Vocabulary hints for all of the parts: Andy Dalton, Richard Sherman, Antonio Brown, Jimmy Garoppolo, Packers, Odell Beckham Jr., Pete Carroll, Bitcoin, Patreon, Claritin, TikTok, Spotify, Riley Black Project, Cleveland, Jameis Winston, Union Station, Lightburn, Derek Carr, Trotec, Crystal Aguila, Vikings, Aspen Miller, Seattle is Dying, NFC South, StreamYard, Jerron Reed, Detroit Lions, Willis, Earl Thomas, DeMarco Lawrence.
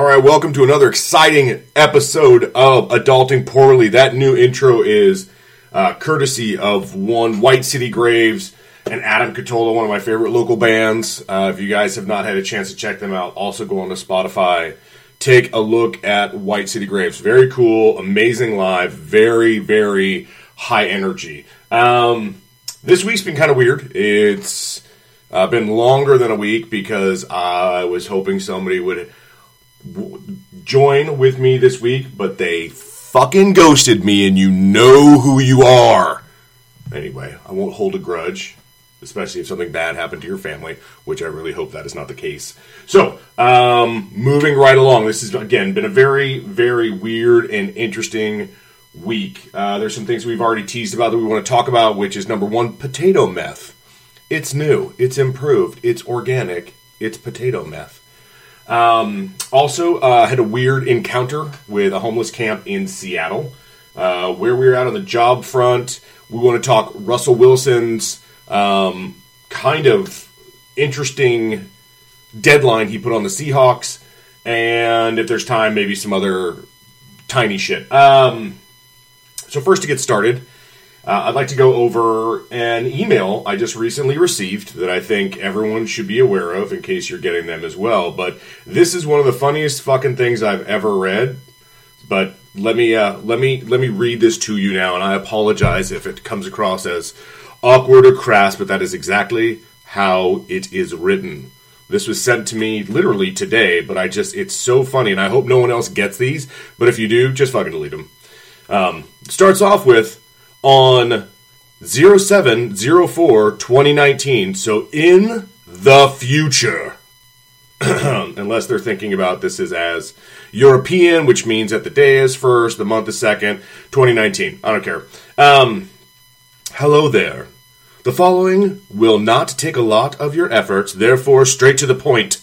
All right, welcome to another exciting episode of Adulting Poorly. That new intro is courtesy of one White City Graves and Adam Catola, one of my favorite local bands. If you guys have not had a chance to check them out, also go on to Spotify. Take a look at White City Graves. Very cool, amazing live, very, very high energy. This week's been kind of weird. It's been longer than a week because I was hoping somebody would join with me this week, but they fucking ghosted me, and you know who you are. Anyway, I won't hold a grudge, especially if something bad happened to your family, which I really hope that is not the case. So, moving right along, this has, again, been a very, very weird and interesting week. There's some things we've already teased about that we want to talk about, which is, number one, potato meth. It's new, it's improved, it's organic, it's potato meth. Also, had a weird encounter with a homeless camp in Seattle. Where we were at on the job front, we want to talk Russell Wilson's kind of interesting deadline he put on the Seahawks. And if there's time, maybe some other tiny shit. So first, to get started, I'd like to go over an email I just recently received that I think everyone should be aware of in case you're getting them as well. But this is one of the funniest fucking things I've ever read. But let me read this to you now, and I apologize if it comes across as awkward or crass, but that is exactly how it is written. This was sent to me literally today, but it's so funny, and I hope no one else gets these. But if you do, just fucking delete them. Starts off with, on 07/04/2019, so in the future, unless they're thinking about this as European, which means that the day is first, the month is second, 2019. I don't care. Hello there. The following will not take a lot of your efforts, therefore straight to the point.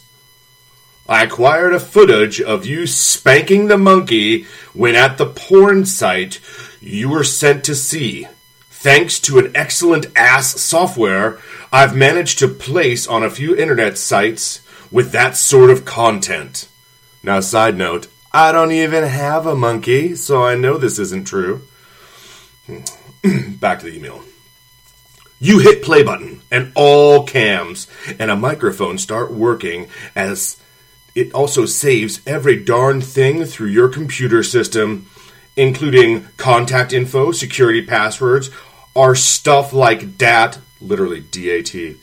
I acquired a footage of you spanking the monkey when at the porn site you were sent to see. Thanks to an excellent ass software, I've managed to place on a few internet sites with that sort of content. Now, side note, I don't even have a monkey, so I know this isn't true. Back to the email. You hit play button, and all cams and a microphone start working, as it also saves every darn thing through your computer system, including contact info, security passwords, or stuff like DAT, literally D-A-T.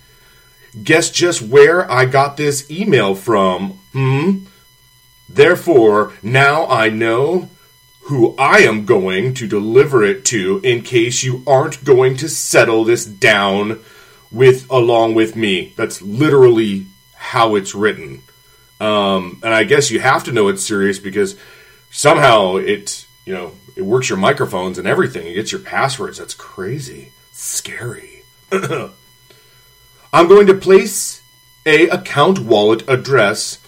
Guess just where I got this email from, Therefore, now I know who I am going to deliver it to, in case you aren't going to settle this down with along with me. That's literally how it's written. And I guess you have to know it's serious, because somehow it works your microphones and everything. It gets your passwords. That's crazy. Scary. I'm going to place a account wallet address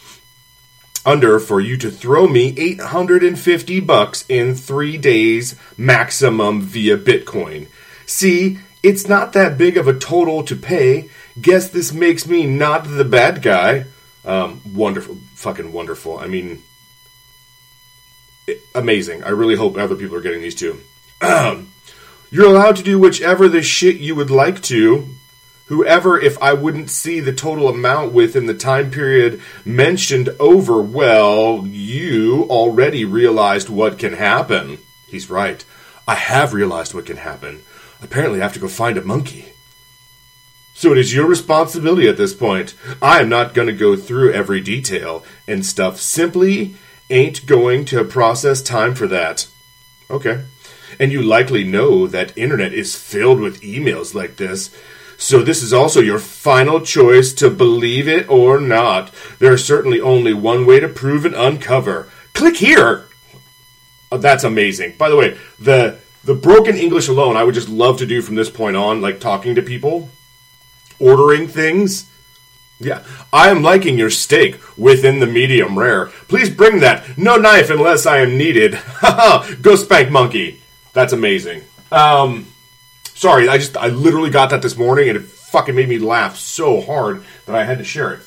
under for you to throw me $850 in 3 days maximum via Bitcoin. See, it's not that big of a total to pay. Guess this makes me not the bad guy. Wonderful. Fucking wonderful. I mean, amazing. I really hope other people are getting these too. You're allowed to do whichever the shit you would like to. Whoever, if I wouldn't see the total amount within the time period mentioned over, well, you already realized what can happen. He's right. I have realized what can happen. Apparently I have to go find a monkey. So it is your responsibility at this point. I am not going to go through every detail and stuff. Simply ain't going to process time for that. Okay. And you likely know that internet is filled with emails like this. So this is also your final choice to believe it or not. There is certainly only one way to prove and uncover. Click here. Oh, that's amazing. By the way, the broken English alone, I would just love to do from this point on, like talking to people. Ordering things? Yeah. I am liking your steak within the medium rare. Please bring that. No knife unless I am needed. Haha. Go spank monkey. That's amazing. Sorry, I literally got that this morning, and it fucking made me laugh so hard that I had to share it.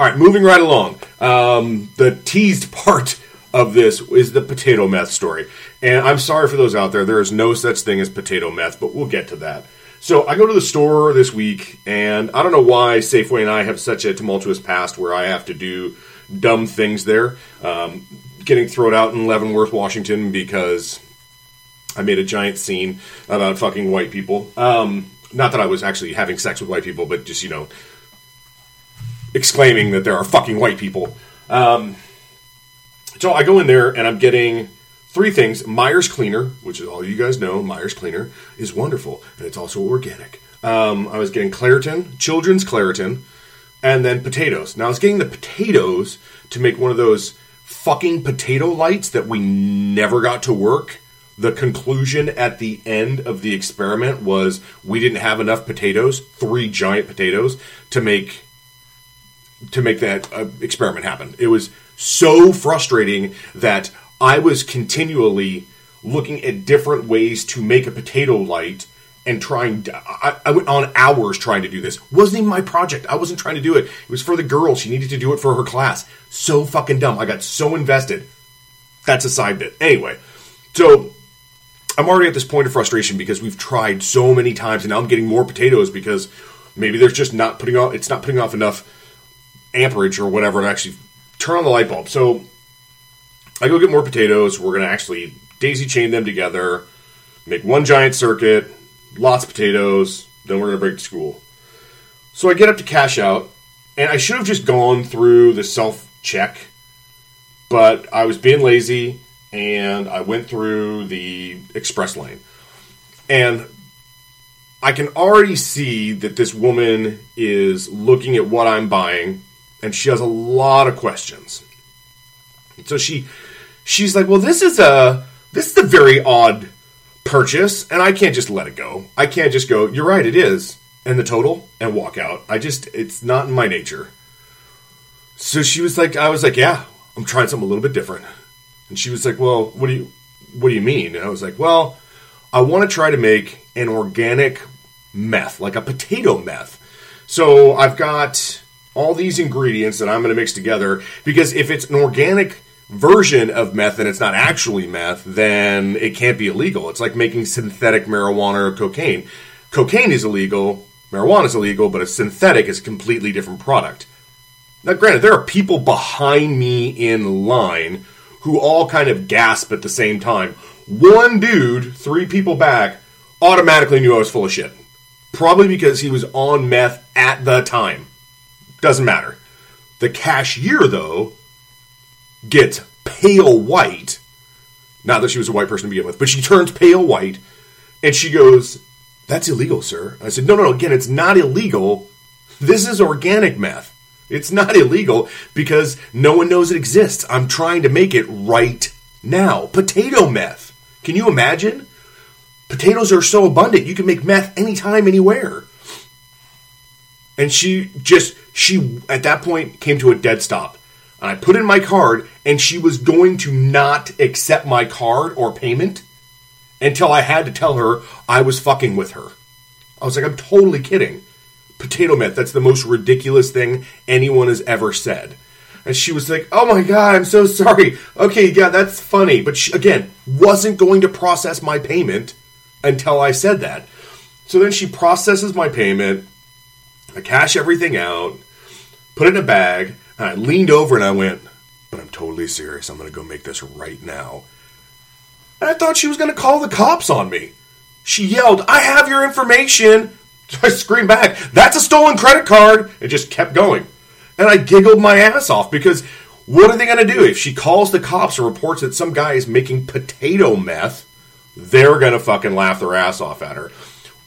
All right, moving right along. The teased part of this is the potato meth story. And I'm sorry for those out there. There is no such thing as potato meth, but we'll get to that. So I go to the store this week, and I don't know why Safeway and I have such a tumultuous past where I have to do dumb things there. Getting thrown out in Leavenworth, Washington, because I made a giant scene about fucking white people. Not that I was actually having sex with white people, but just, you know, exclaiming that there are fucking white people. So I go in there, and I'm getting three things. Myers Cleaner, which is all you guys know, Myers Cleaner is wonderful, and it's also organic. I was getting Claritin, children's Claritin, and then potatoes. Now, I was getting the potatoes to make one of those fucking potato lights that we never got to work. The conclusion at the end of the experiment was we didn't have enough potatoes, three giant potatoes, to make that experiment happen. It was so frustrating that I was continually looking at different ways to make a potato light and trying. I went on hours trying to do this. Wasn't even my project. I wasn't trying to do it. It was for the girl. She needed to do it for her class. So fucking dumb. I got so invested. That's a side bit. Anyway, so I'm already at this point of frustration because we've tried so many times, and now I'm getting more potatoes because maybe there's just not putting off enough amperage or whatever to actually turn on the light bulb. So I go get more potatoes. We're going to actually daisy chain them together, make one giant circuit, lots of potatoes, then we're going to break to school. So I get up to cash out, and I should have just gone through the self-check, but I was being lazy, and I went through the express lane. And I can already see that this woman is looking at what I'm buying, and she has a lot of questions. So she's like, well, this is a very odd purchase, and I can't just let it go. I can't just go, you're right, it is, and the total, and walk out. It's not in my nature. So she was like, I was like, yeah, I'm trying something a little bit different. And she was like, well, what do you mean? And I was like, well, I want to try to make an organic meth, like a potato meth. So I've got all these ingredients that I'm going to mix together, because if it's an organic version of meth and it's not actually meth, then it can't be illegal. It's like making synthetic marijuana or cocaine. Cocaine is illegal, marijuana is illegal, but a synthetic is a completely different product. Now, granted, there are people behind me in line who all kind of gasp at the same time. One dude, three people back, automatically knew I was full of shit. Probably because he was on meth at the time. Doesn't matter. The cashier, though, gets pale white. Not that she was a white person to begin with, but she turns pale white, and she goes, that's illegal, sir. I said, no, again, it's not illegal. This is organic meth. It's not illegal because no one knows it exists. I'm trying to make it right now. Potato meth. Can you imagine? Potatoes are so abundant, you can make meth anytime, anywhere. And she at that point came to a dead stop. And I put in my card, and she was going to not accept my card or payment until I had to tell her I was fucking with her. I was like, I'm totally kidding. Potato meth, that's the most ridiculous thing anyone has ever said. And she was like, oh my God, I'm so sorry. Okay, yeah, that's funny. But she, again, wasn't going to process my payment until I said that. So then she processes my payment. I cash everything out, put it in a bag, and I leaned over and I went, but I'm totally serious. I'm going to go make this right now. And I thought she was going to call the cops on me. She yelled, I have your information. So I screamed back, that's a stolen credit card. It just kept going. And I giggled my ass off because what are they going to do? If she calls the cops or reports that some guy is making potato meth, they're going to fucking laugh their ass off at her.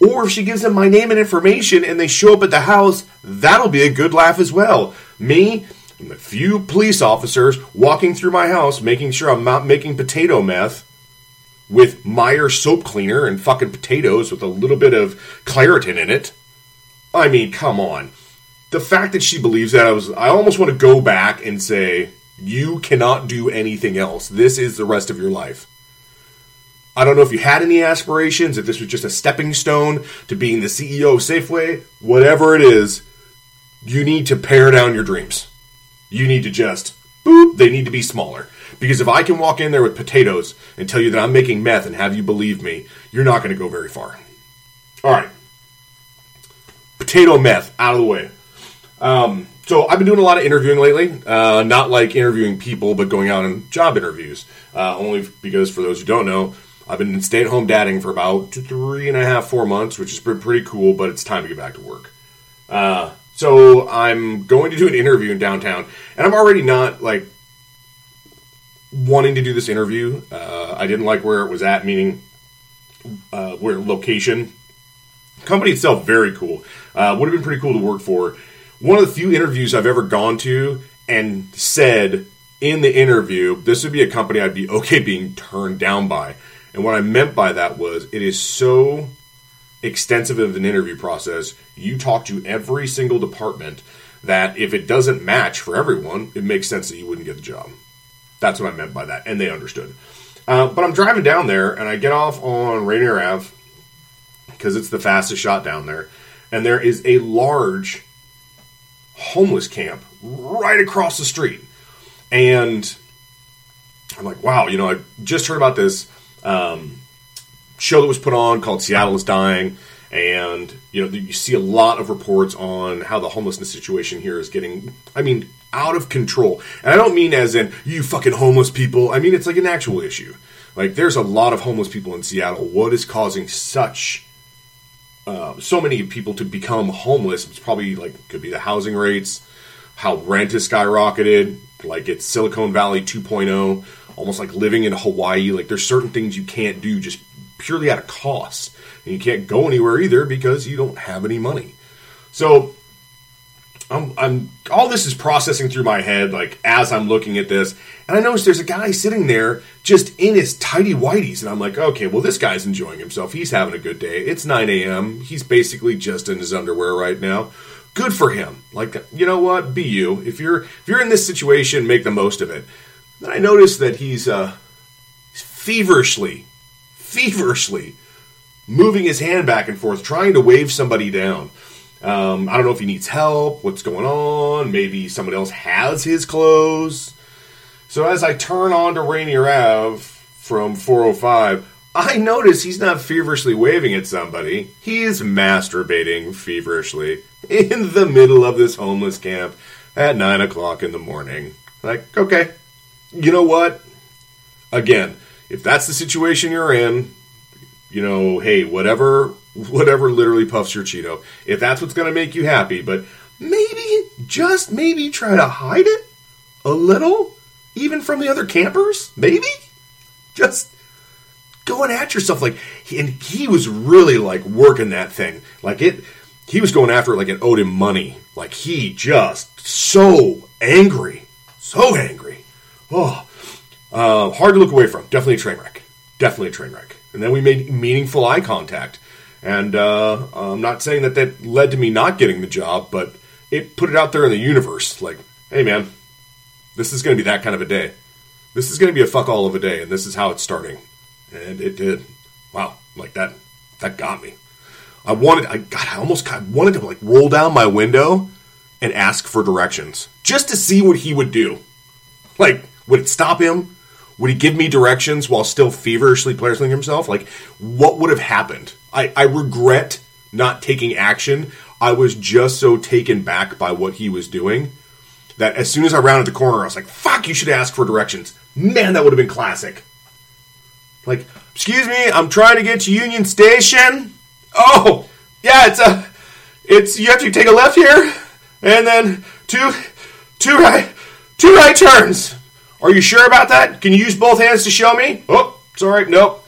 Or if she gives them my name and information and they show up at the house, that'll be a good laugh as well. Me and the few police officers walking through my house, making sure I'm not making potato meth with Myers soap cleaner and fucking potatoes with a little bit of Claritin in it. I mean, come on. The fact that she believes that, I almost want to go back and say, you cannot do anything else. This is the rest of your life. I don't know if you had any aspirations, if this was just a stepping stone to being the CEO of Safeway, whatever it is, you need to pare down your dreams. You need to just, boop, they need to be smaller. Because if I can walk in there with potatoes and tell you that I'm making meth and have you believe me, you're not going to go very far. All right. Potato meth out of the way. So I've been doing a lot of interviewing lately. Not like interviewing people, but going out and job interviews. Only because, for those who don't know, I've been stay-at-home dadding for about 3.5, 4 months, which has been pretty cool, but it's time to get back to work. So I'm going to do an interview in downtown, and I'm already not, like, wanting to do this interview. I didn't like where it was at, meaning where location. Company itself, very cool. Would have been pretty cool to work for. One of the few interviews I've ever gone to and said in the interview, this would be a company I'd be okay being turned down by. And what I meant by that was it is so extensive of an interview process. You talk to every single department that if it doesn't match for everyone, it makes sense that you wouldn't get the job. That's what I meant by that, and they understood. But I'm driving down there, and I get off on Rainier Ave because it's the fastest shot down there. And there is a large homeless camp right across the street. And I'm like, wow, you know, I just heard about this show that was put on called Seattle is Dying, and you know, you see a lot of reports on how the homelessness situation here is getting, I mean, out of control. And I don't mean as in, you fucking homeless people. I mean, it's like an actual issue. Like, there's a lot of homeless people in Seattle. What is causing such, so many people to become homeless? It's probably, like, could be the housing rates, how rent is skyrocketed, like it's Silicon Valley 2.0, almost like living in Hawaii. Like, there's certain things you can't do just purely out of cost. And you can't go anywhere either because you don't have any money. So, I'm all this is processing through my head, like, as I'm looking at this. And I notice there's a guy sitting there just in his tighty-whities. And I'm like, okay, well, this guy's enjoying himself. He's having a good day. It's 9 a.m. He's basically just in his underwear right now. Good for him. Like, you know what? Be you. If you're in this situation, make the most of it. Then I noticed that he's feverishly moving his hand back and forth, trying to wave somebody down. I don't know if he needs help, what's going on, maybe somebody else has his clothes. So as I turn on to Rainier Ave from 405, I notice he's not feverishly waving at somebody. He is masturbating feverishly in the middle of this homeless camp at 9 o'clock in the morning. Like, okay, you know what? Again, if that's the situation you're in, you know, hey, whatever literally puffs your Cheeto. If that's what's going to make you happy, but maybe, just maybe try to hide it a little, even from the other campers, maybe? Just going at yourself. Like, and he was really, like, working that thing. Like, he was going after it like it owed him money. Like, he just so angry. Oh, hard to look away from. Definitely a train wreck. And then we made meaningful eye contact. And I'm not saying that led to me not getting the job, but it put it out there in the universe. Like, hey, man, this is going to be that kind of a day. This is going to be a fuck all of a day, and this is how it's starting. And it did. Wow, like that got me. I almost wanted to, like, roll down my window and ask for directions just to see what he would do. Like, would it stop him? Would he give me directions while still feverishly pleasuring himself? Like, what would have happened? I regret not taking action. I was just so taken back by what he was doing that as soon as I rounded the corner, I was like, fuck, you should ask for directions. Man, that would have been classic. Like, excuse me, I'm trying to get to Union Station. Oh, yeah, you have to take a left here, and then two right turns. Are you sure about that? Can you use both hands to show me? Oh, it's all right. Nope.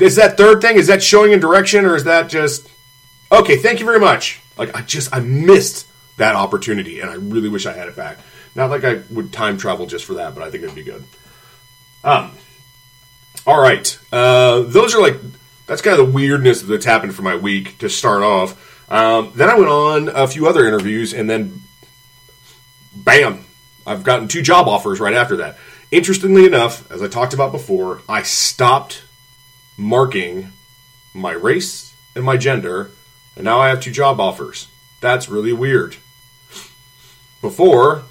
Is that third thing? Is that showing in direction, or is that just... Okay, thank you very much. Like, I missed that opportunity, and I really wish I had it back. Not like I would time travel just for that, but I think it'd be good. All right. Those are, like... That's kind of the weirdness that's happened for my week to start off. Then I went on a few other interviews, and then... Bam! I've gotten 2 job offers right after that. Interestingly enough, as I talked about before, I stopped marking my race and my gender, and now I have 2 job offers. That's really weird. before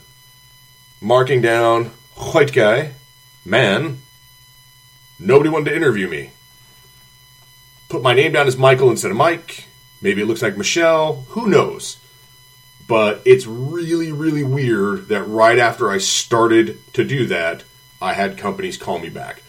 marking down white guy, man, nobody wanted to interview me. Put my name down as Michael instead of Mike. Maybe it looks like Michelle. Who knows? But it's really, really weird that right after I started to do that, I had companies call me back.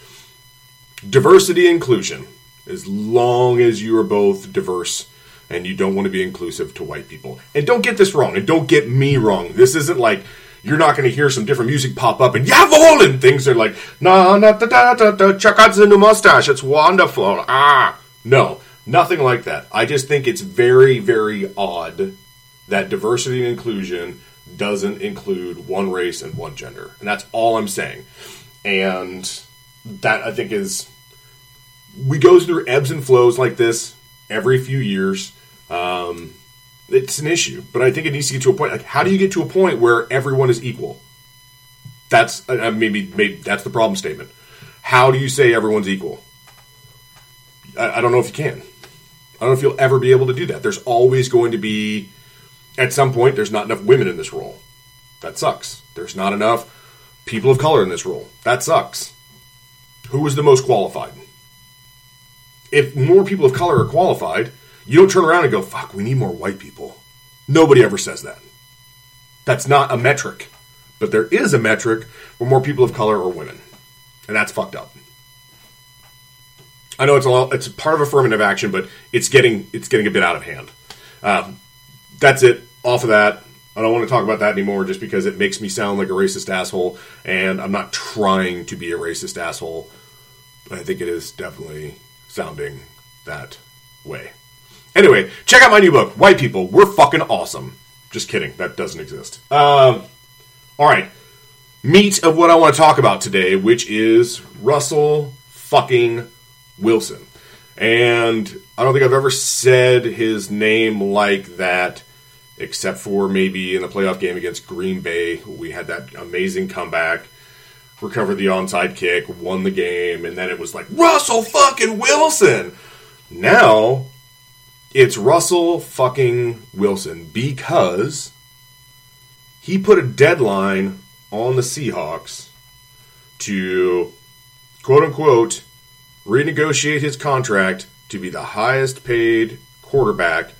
Diversity inclusion. As long as you are both diverse and you don't want to be inclusive to white people. And don't get this wrong. And don't get me wrong. This isn't like you're not going to hear some different music pop up and Yavol and things. They're like, na na da da da da, Chakad's in the mustache. It's wonderful. Ah. No, nothing like that. I just think it's very, very odd that diversity and inclusion doesn't include one race and one gender. And that's all I'm saying. And that, I think, is... We go through ebbs and flows like this every few years. It's an issue. But I think it needs to get to a point. Like, how do you get to a point where everyone is equal? That's maybe that's the problem statement. How do you say everyone's equal? I don't know if you can. I don't know if you'll ever be able to do that. There's always going to be, at some point, there's not enough women in this role. That sucks. There's not enough people of color in this role. That sucks. Who is the most qualified? If more people of color are qualified, you don't turn around and go, fuck, we need more white people. Nobody ever says that. That's not a metric. But there is a metric where more people of color are women. And that's fucked up. I know it's part of affirmative action, but it's getting a bit out of hand. That's it. Off of that. I don't want to talk about that anymore just because it makes me sound like a racist asshole, and I'm not trying to be a racist asshole, but I think it is definitely sounding that way. Anyway, check out my new book, White People, We're Fucking Awesome. Just kidding. That doesn't exist. All right. Meat of what I want to talk about today, which is Russell fucking Wilson. And I don't think I've ever said his name like that, except for maybe in the playoff game against Green Bay. We had that amazing comeback, recovered the onside kick, won the game, and then it was like, Russell fucking Wilson! Now, it's Russell fucking Wilson, because he put a deadline on the Seahawks to, quote-unquote, renegotiate his contract to be the highest paid quarterback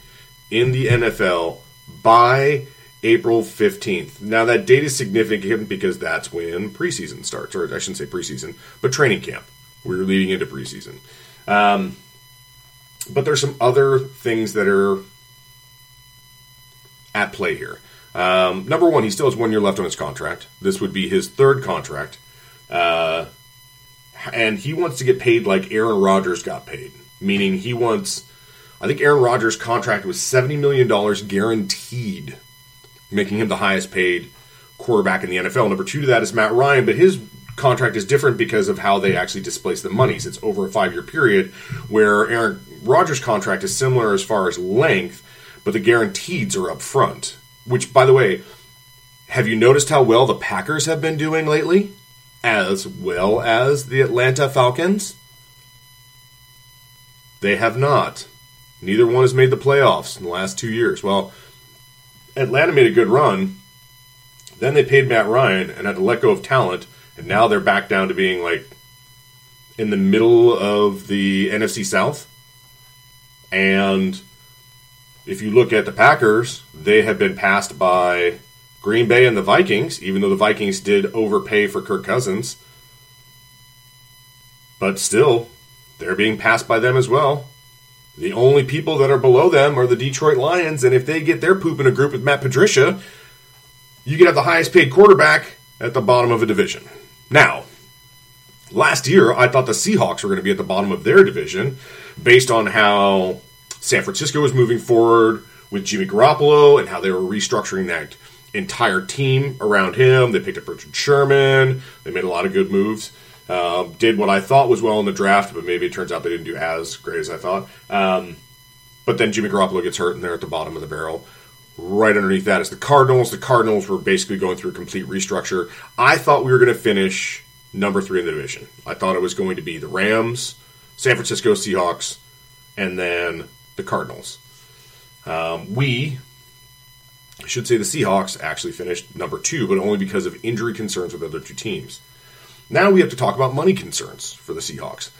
in the NFL by April 15th. Now that date is significant because that's when preseason starts, or I shouldn't say preseason, but training camp. We're leading into preseason. But there's some other things that are at play here. Number one, he still has 1 year left on his contract. This would be his third contract. And he wants to get paid like Aaron Rodgers got paid. Meaning he wants... I think Aaron Rodgers' contract was $70 million guaranteed, making him the highest paid quarterback in the NFL. Number two to that is Matt Ryan, but his contract is different because of how they actually displace the monies. It's over a 5-year period, where Aaron Rodgers' contract is similar as far as length, but the guaranteeds are up front. Which, by the way, have you noticed how well the Packers have been doing lately? As well as the Atlanta Falcons? They have not. Neither one has made the playoffs in the last 2 years. Well, Atlanta made a good run. Then they paid Matt Ryan and had to let go of talent. And now they're back down to being like in the middle of the NFC South. And if you look at the Packers, they have been passed by Green Bay and the Vikings, even though the Vikings did overpay for Kirk Cousins. But still, they're being passed by them as well. The only people that are below them are the Detroit Lions, and if they get their poop in a group with Matt Patricia, you could have the highest paid quarterback at the bottom of a division. Now, last year, I thought the Seahawks were going to be at the bottom of their division based on how San Francisco was moving forward with Jimmy Garoppolo and how they were restructuring that entire team around him. They picked up Richard Sherman. They made a lot of good moves. Did what I thought was well in the draft, but maybe it turns out they didn't do as great as I thought. But then Jimmy Garoppolo gets hurt, and they're at the bottom of the barrel. Right underneath that is the Cardinals. The Cardinals were basically going through a complete restructure. I thought we were going to finish number 3 in the division. I thought it was going to be the Rams, San Francisco Seahawks, and then the Cardinals. We I should say the Seahawks actually finished number 2, but only because of injury concerns with the other two teams. Now we have to talk about money concerns for the Seahawks.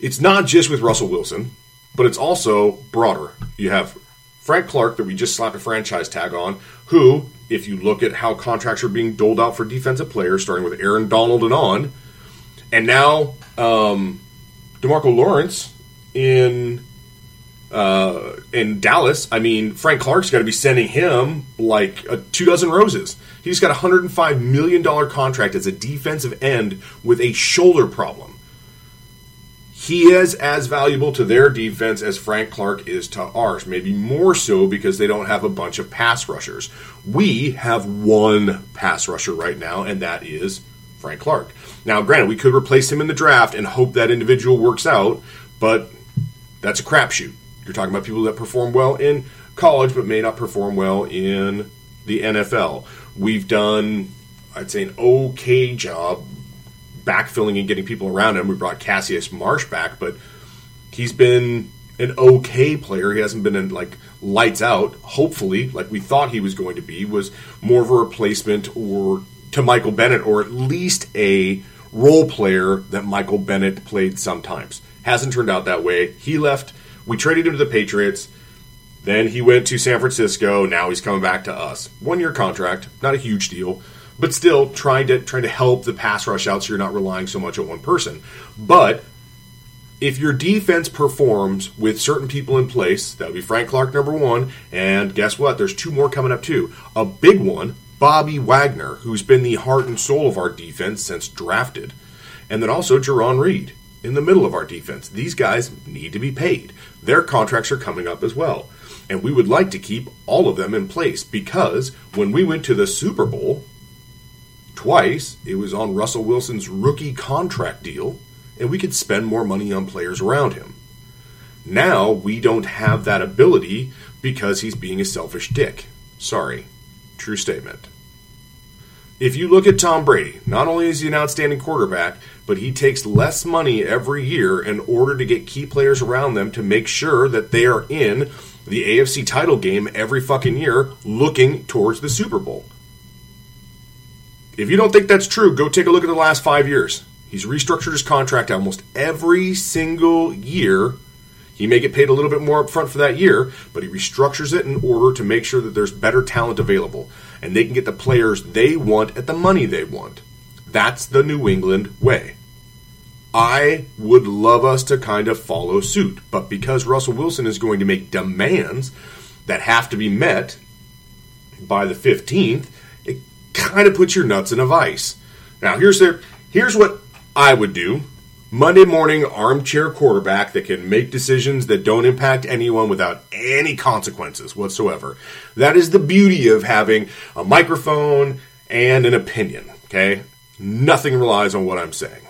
It's not just with Russell Wilson, but it's also broader. You have Frank Clark, that we just slapped a franchise tag on, who, if you look at how contracts are being doled out for defensive players, starting with Aaron Donald and on, and now DeMarco Lawrence in Dallas, I mean, Frank Clark's got to be sending him like 24 roses. He's got a $105 million contract as a defensive end with a shoulder problem. He is as valuable to their defense as Frank Clark is to ours, maybe more so because they don't have a bunch of pass rushers. We have one pass rusher right now, and that is Frank Clark. Now, granted, we could replace him in the draft and hope that individual works out, but that's a crapshoot. You're talking about people that perform well in college but may not perform well in the NFL. We've done, I'd say, an okay job backfilling and getting people around him. We brought Cassius Marsh back, but he's been an okay player. He hasn't been in, like, lights out. Hopefully, like we thought he was going to be, was more of a replacement or to Michael Bennett, or at least a role player that Michael Bennett played sometimes. Hasn't turned out that way. He left. We traded him to the Patriots. Then he went to San Francisco. Now he's coming back to us. 1-year contract. Not a huge deal. But still, trying to help the pass rush out so you're not relying so much on one person. But if your defense performs with certain people in place, that would be Frank Clark, number 1, and guess what? There's 2 more coming up, too. A big one, Bobby Wagner, who's been the heart and soul of our defense since drafted, and then also Jerron Reed in the middle of our defense. These guys need to be paid. Their contracts are coming up as well, and we would like to keep all of them in place because when we went to the Super Bowl twice, it was on Russell Wilson's rookie contract deal, and we could spend more money on players around him. Now we don't have that ability because he's being a selfish dick. Sorry, true statement. If you look at Tom Brady, not only is he an outstanding quarterback, but he takes less money every year in order to get key players around them to make sure that they are in the AFC title game every fucking year looking towards the Super Bowl. If you don't think that's true, go take a look at the last 5 years. He's restructured his contract almost every single year. He may get paid a little bit more up front for that year, but he restructures it in order to make sure that there's better talent available, and they can get the players they want at the money they want. That's the New England way. I would love us to kind of follow suit, but because Russell Wilson is going to make demands that have to be met by the 15th, kind of puts your nuts in a vice. Now, here's what I would do. Monday morning armchair quarterback that can make decisions that don't impact anyone without any consequences whatsoever. That is the beauty of having a microphone and an opinion, okay? Nothing relies on what I'm saying.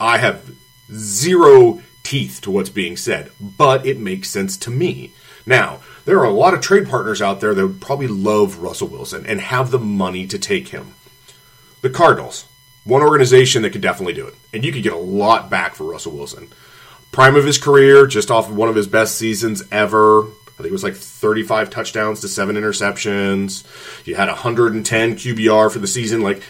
I have zero teeth to what's being said, but it makes sense to me. Now, there are a lot of trade partners out there that would probably love Russell Wilson and have the money to take him. The Cardinals, one organization that could definitely do it. And you could get a lot back for Russell Wilson. Prime of his career, just off of one of his best seasons ever. I think it was like 35 touchdowns to 7 interceptions. You had 110 QBR for the season. Like,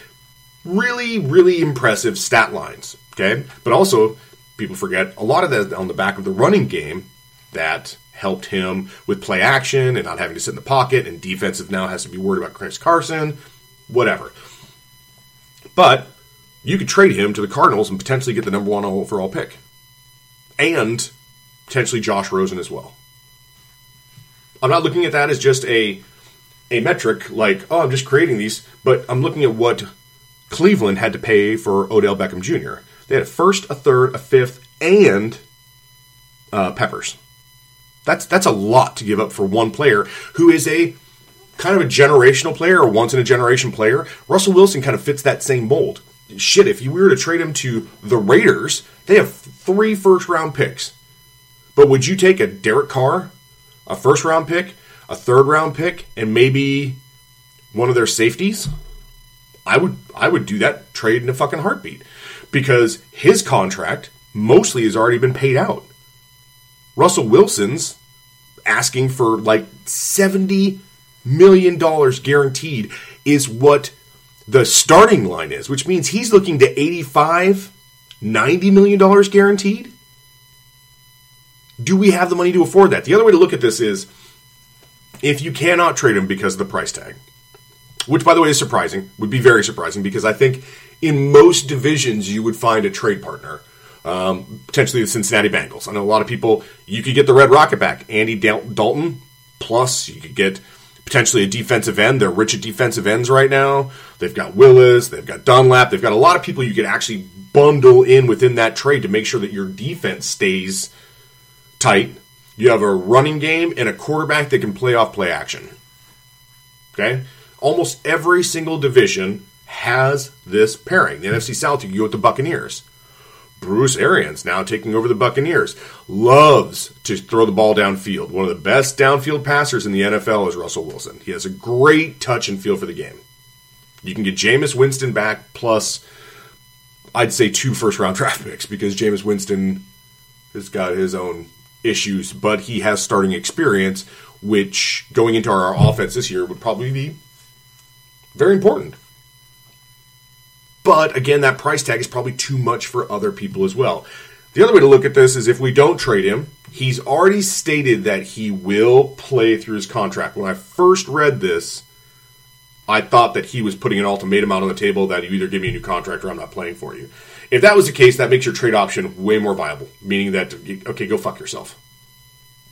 really, really impressive stat lines, okay? But also, people forget a lot of that on the back of the running game that helped him with play action and not having to sit in the pocket, and defensive now has to be worried about Chris Carson, whatever. But you could trade him to the Cardinals and potentially get the number 1 overall pick. And potentially Josh Rosen as well. I'm not looking at that as just a metric like, oh, I'm just creating these, but I'm looking at what Cleveland had to pay for Odell Beckham Jr. They had a first, a third, a fifth, and Peppers. That's a lot to give up for one player who is a kind of a generational player, or once-in-a-generation player. Russell Wilson kind of fits that same mold. Shit, if you were to trade him to the Raiders, they have 3 first-round picks. But would you take a Derek Carr, a first-round pick, a third-round pick, and maybe one of their safeties? I would do that trade in a fucking heartbeat because his contract mostly has already been paid out. Russell Wilson's asking for like $70 million guaranteed is what the starting line is, which means he's looking to $85, $90 million guaranteed. Do we have the money to afford that? The other way to look at this is if you cannot trade him because of the price tag, which, by the way, is surprising, would be very surprising, because I think in most divisions you would find a trade partner, potentially the Cincinnati Bengals. I know a lot of people, you could get the Red Rocket back, Andy Dalton, plus you could get potentially a defensive end. They're rich at defensive ends right now. They've got Willis, they've got Dunlap, they've got a lot of people you could actually bundle in within that trade to make sure that your defense stays tight. You have a running game and a quarterback that can play off play action. Okay? Almost every single division has this pairing. The NFC South, you can go with the Buccaneers. Bruce Arians, now taking over the Buccaneers, loves to throw the ball downfield. One of the best downfield passers in the NFL is Russell Wilson. He has a great touch and feel for the game. You can get Jameis Winston back, plus I'd say 2 first-round draft picks, because Jameis Winston has got his own issues, but he has starting experience, which going into our offense this year would probably be very important. But again, that price tag is probably too much for other people as well. The other way to look at this is if we don't trade him, he's already stated that he will play through his contract. When I first read this, I thought that he was putting an ultimatum out on the table that you either give me a new contract or I'm not playing for you. If that was the case, that makes your trade option way more viable, meaning that, okay, go fuck yourself.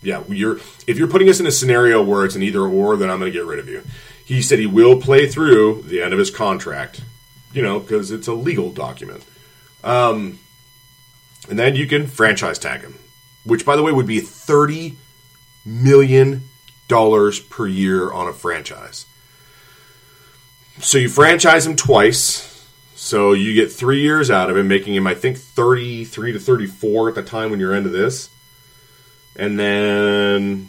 Yeah, if you're putting us in a scenario where it's an either or, then I'm going to get rid of you. He said he will play through the end of his contract, you know, because it's a legal document. And then you can franchise tag him, which, by the way, would be $30 million per year on a franchise. So you franchise him twice. So you get 3 years out of him, making him, I think, 33 to 34 at the time when you're into this. And then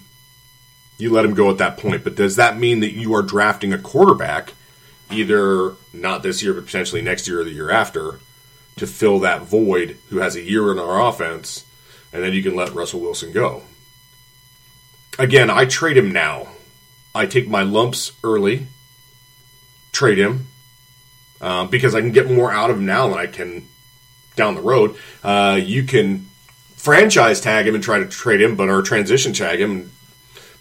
you let him go at that point. But does that mean that you are drafting a quarterback, either not this year but potentially next year or the year after, to fill that void, who has a year in our offense, and then you can let Russell Wilson go? Again, I trade him now. I take my lumps early, trade him, because I can get more out of him now than I can down the road. You can franchise tag him and try to trade him, or transition tag him.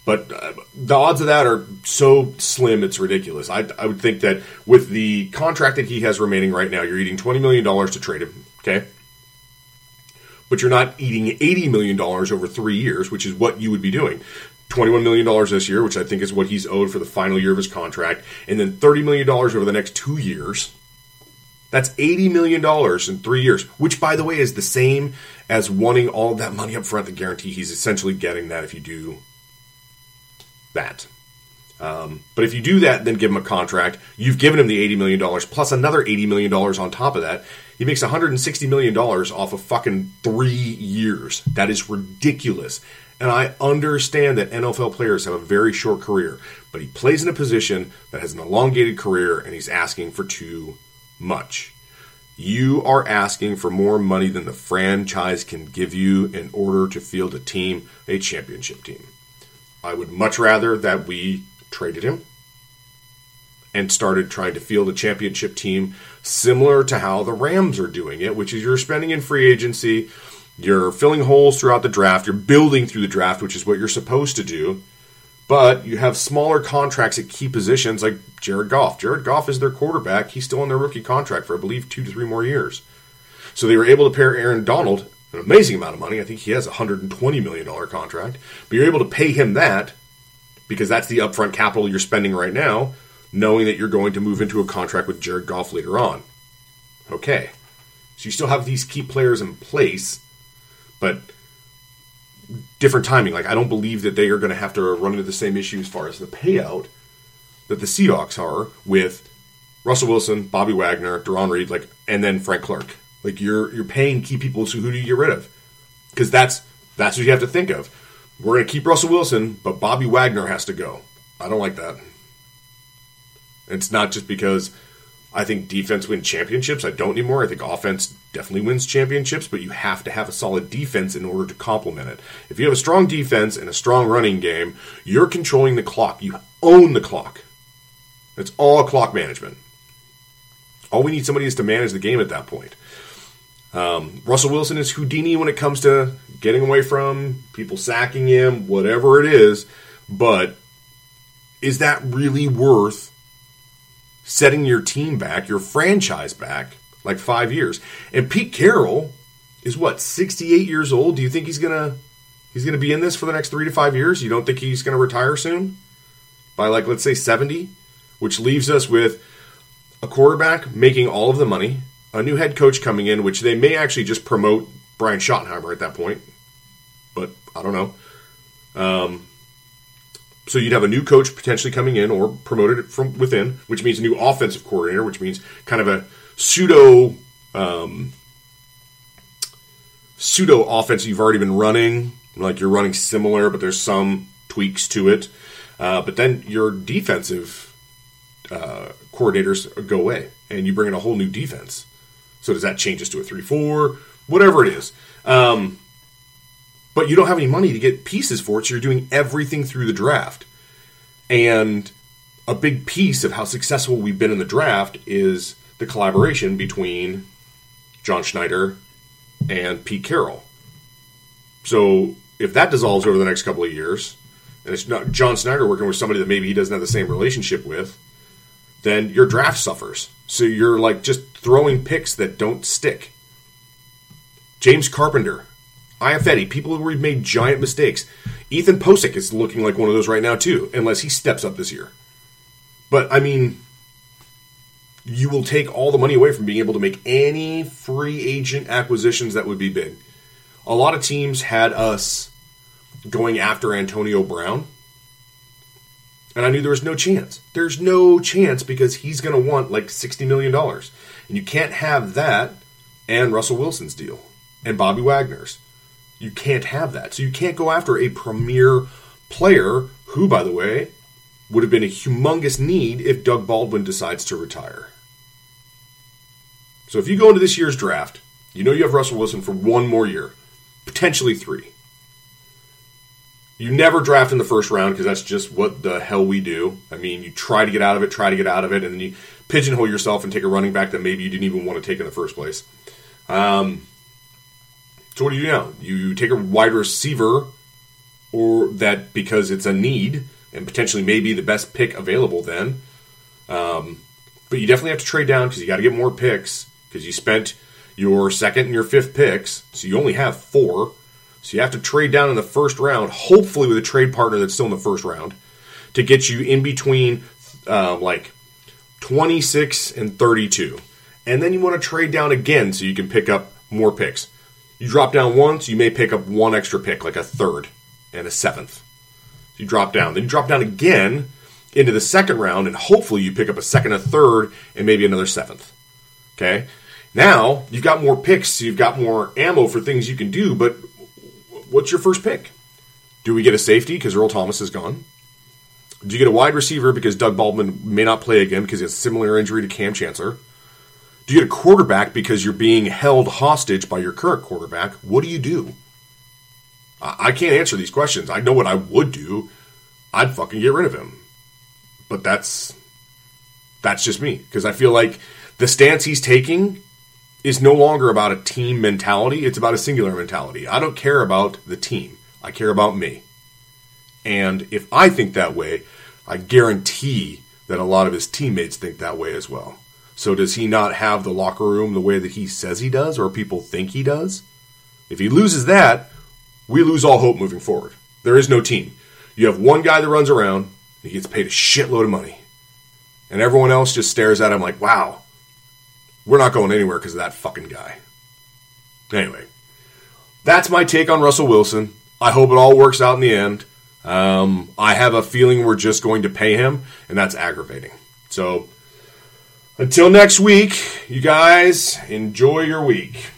But the odds of that are so slim, it's ridiculous. I would think that with the contract that he has remaining right now, you're eating $20 million to trade him, okay? But you're not eating $80 million over 3 years, which is what you would be doing. $21 million this year, which I think is what he's owed for the final year of his contract, and then $30 million over the next 2 years. That's $80 million in 3 years, which, by the way, is the same as wanting all that money up front, the guarantee. He's essentially getting that if you do that. But if you do that, then give him a contract. You've given him the $80 million plus another $80 million on top of that. He makes $160 million off of fucking 3 years. That is ridiculous. And I understand that NFL players have a very short career, but he plays in a position that has an elongated career, and he's asking for too much. You are asking for more money than the franchise can give you in order to field a team, a championship team. I would much rather that we traded him and started trying to field a championship team similar to how the Rams are doing it, which is you're spending in free agency. You're filling holes throughout the draft. You're building through the draft, which is what you're supposed to do. But you have smaller contracts at key positions like Jared Goff. Jared Goff is their quarterback. He's still on their rookie contract for, I believe, 2 to 3 more years. So they were able to pair Aaron Donald, an amazing amount of money. I think he has a $120 million contract. But you're able to pay him that because that's the upfront capital you're spending right now, knowing that you're going to move into a contract with Jared Goff later on. Okay. So you still have these key players in place, but different timing. Like, I don't believe that they are going to have to run into the same issue as far as the payout that the Seahawks are with Russell Wilson, Bobby Wagner, Daron Reed, and then Frank Clark. Like, you're paying key people, so who do you get rid of? Because that's what you have to think of. We're going to keep Russell Wilson, but Bobby Wagner has to go. I don't like that. It's not just because I think defense wins championships. I don't anymore. I think offense definitely wins championships, but you have to have a solid defense in order to complement it. If you have a strong defense and a strong running game, you're controlling the clock. You own the clock. It's all clock management. All we need somebody is to manage the game at that point. Russell Wilson is Houdini when it comes to getting away from people sacking him, whatever it is. But is that really worth setting your team back, your franchise back, like 5 years? And Pete Carroll is, 68 years old? Do you think he's gonna be in this for the next 3 to 5 years? You don't think he's going to retire soon? By, let's say 70? Which leaves us with a quarterback making all of the money, a new head coach coming in, which they may actually just promote Brian Schottenheimer at that point. But I don't know. So you'd have a new coach potentially coming in or promoted from within, which means a new offensive coordinator, which means kind of a pseudo offense you've already been running. Like you're running similar, but there's some tweaks to it. But then your defensive coordinators go away, and you bring in a whole new defense. So does that change us to a 3-4? Whatever it is. But you don't have any money to get pieces for it, so you're doing everything through the draft. And a big piece of how successful we've been in the draft is the collaboration between John Schneider and Pete Carroll. So if that dissolves over the next couple of years, and it's not John Schneider working with somebody that maybe he doesn't have the same relationship with, then your draft suffers. So you're just throwing picks that don't stick. James Carpenter. Iafetti, people who have made giant mistakes. Ethan Posick is looking like one of those right now, too, unless he steps up this year. But, you will take all the money away from being able to make any free agent acquisitions that would be big. A lot of teams had us going after Antonio Brown, and I knew there was no chance. There's no chance because he's going to want, $60 million. And you can't have that and Russell Wilson's deal and Bobby Wagner's. You can't have that. So you can't go after a premier player who, by the way, would have been a humongous need if Doug Baldwin decides to retire. So if you go into this year's draft, you have Russell Wilson for one more year, potentially three. You never draft in the first round because that's just what the hell we do. You try to get out of it, and then you pigeonhole yourself and take a running back that maybe you didn't even want to take in the first place. So what do you do now? You take a wide receiver or that because it's a need and potentially maybe the best pick available then. But you definitely have to trade down because you got to get more picks because you spent your second and your fifth picks. So you only have four. So you have to trade down in the first round, hopefully with a trade partner that's still in the first round, to get you in between 26 and 32. And then you want to trade down again so you can pick up more picks. You drop down once, you may pick up one extra pick, like a third and a seventh. So you drop down. Then you drop down again into the second round, and hopefully you pick up a second, a third, and maybe another seventh. Okay? Now, you've got more picks, so you've got more ammo for things you can do, but what's your first pick? Do we get a safety because Earl Thomas is gone? Do you get a wide receiver because Doug Baldwin may not play again because he has a similar injury to Cam Chancellor? Do you get a quarterback because you're being held hostage by your current quarterback? What do you do? I can't answer these questions. I know what I would do. I'd fucking get rid of him. But that's just me. Because I feel like the stance he's taking is no longer about a team mentality. It's about a singular mentality. I don't care about the team. I care about me. And if I think that way, I guarantee that a lot of his teammates think that way as well. So does he not have the locker room the way that he says he does or people think he does? If he loses that, we lose all hope moving forward. There is no team. You have one guy that runs around, he gets paid a shitload of money. And everyone else just stares at him like, wow, we're not going anywhere because of that fucking guy. Anyway, that's my take on Russell Wilson. I hope it all works out in the end. I have a feeling we're just going to pay him, and that's aggravating. So until next week, you guys, enjoy your week.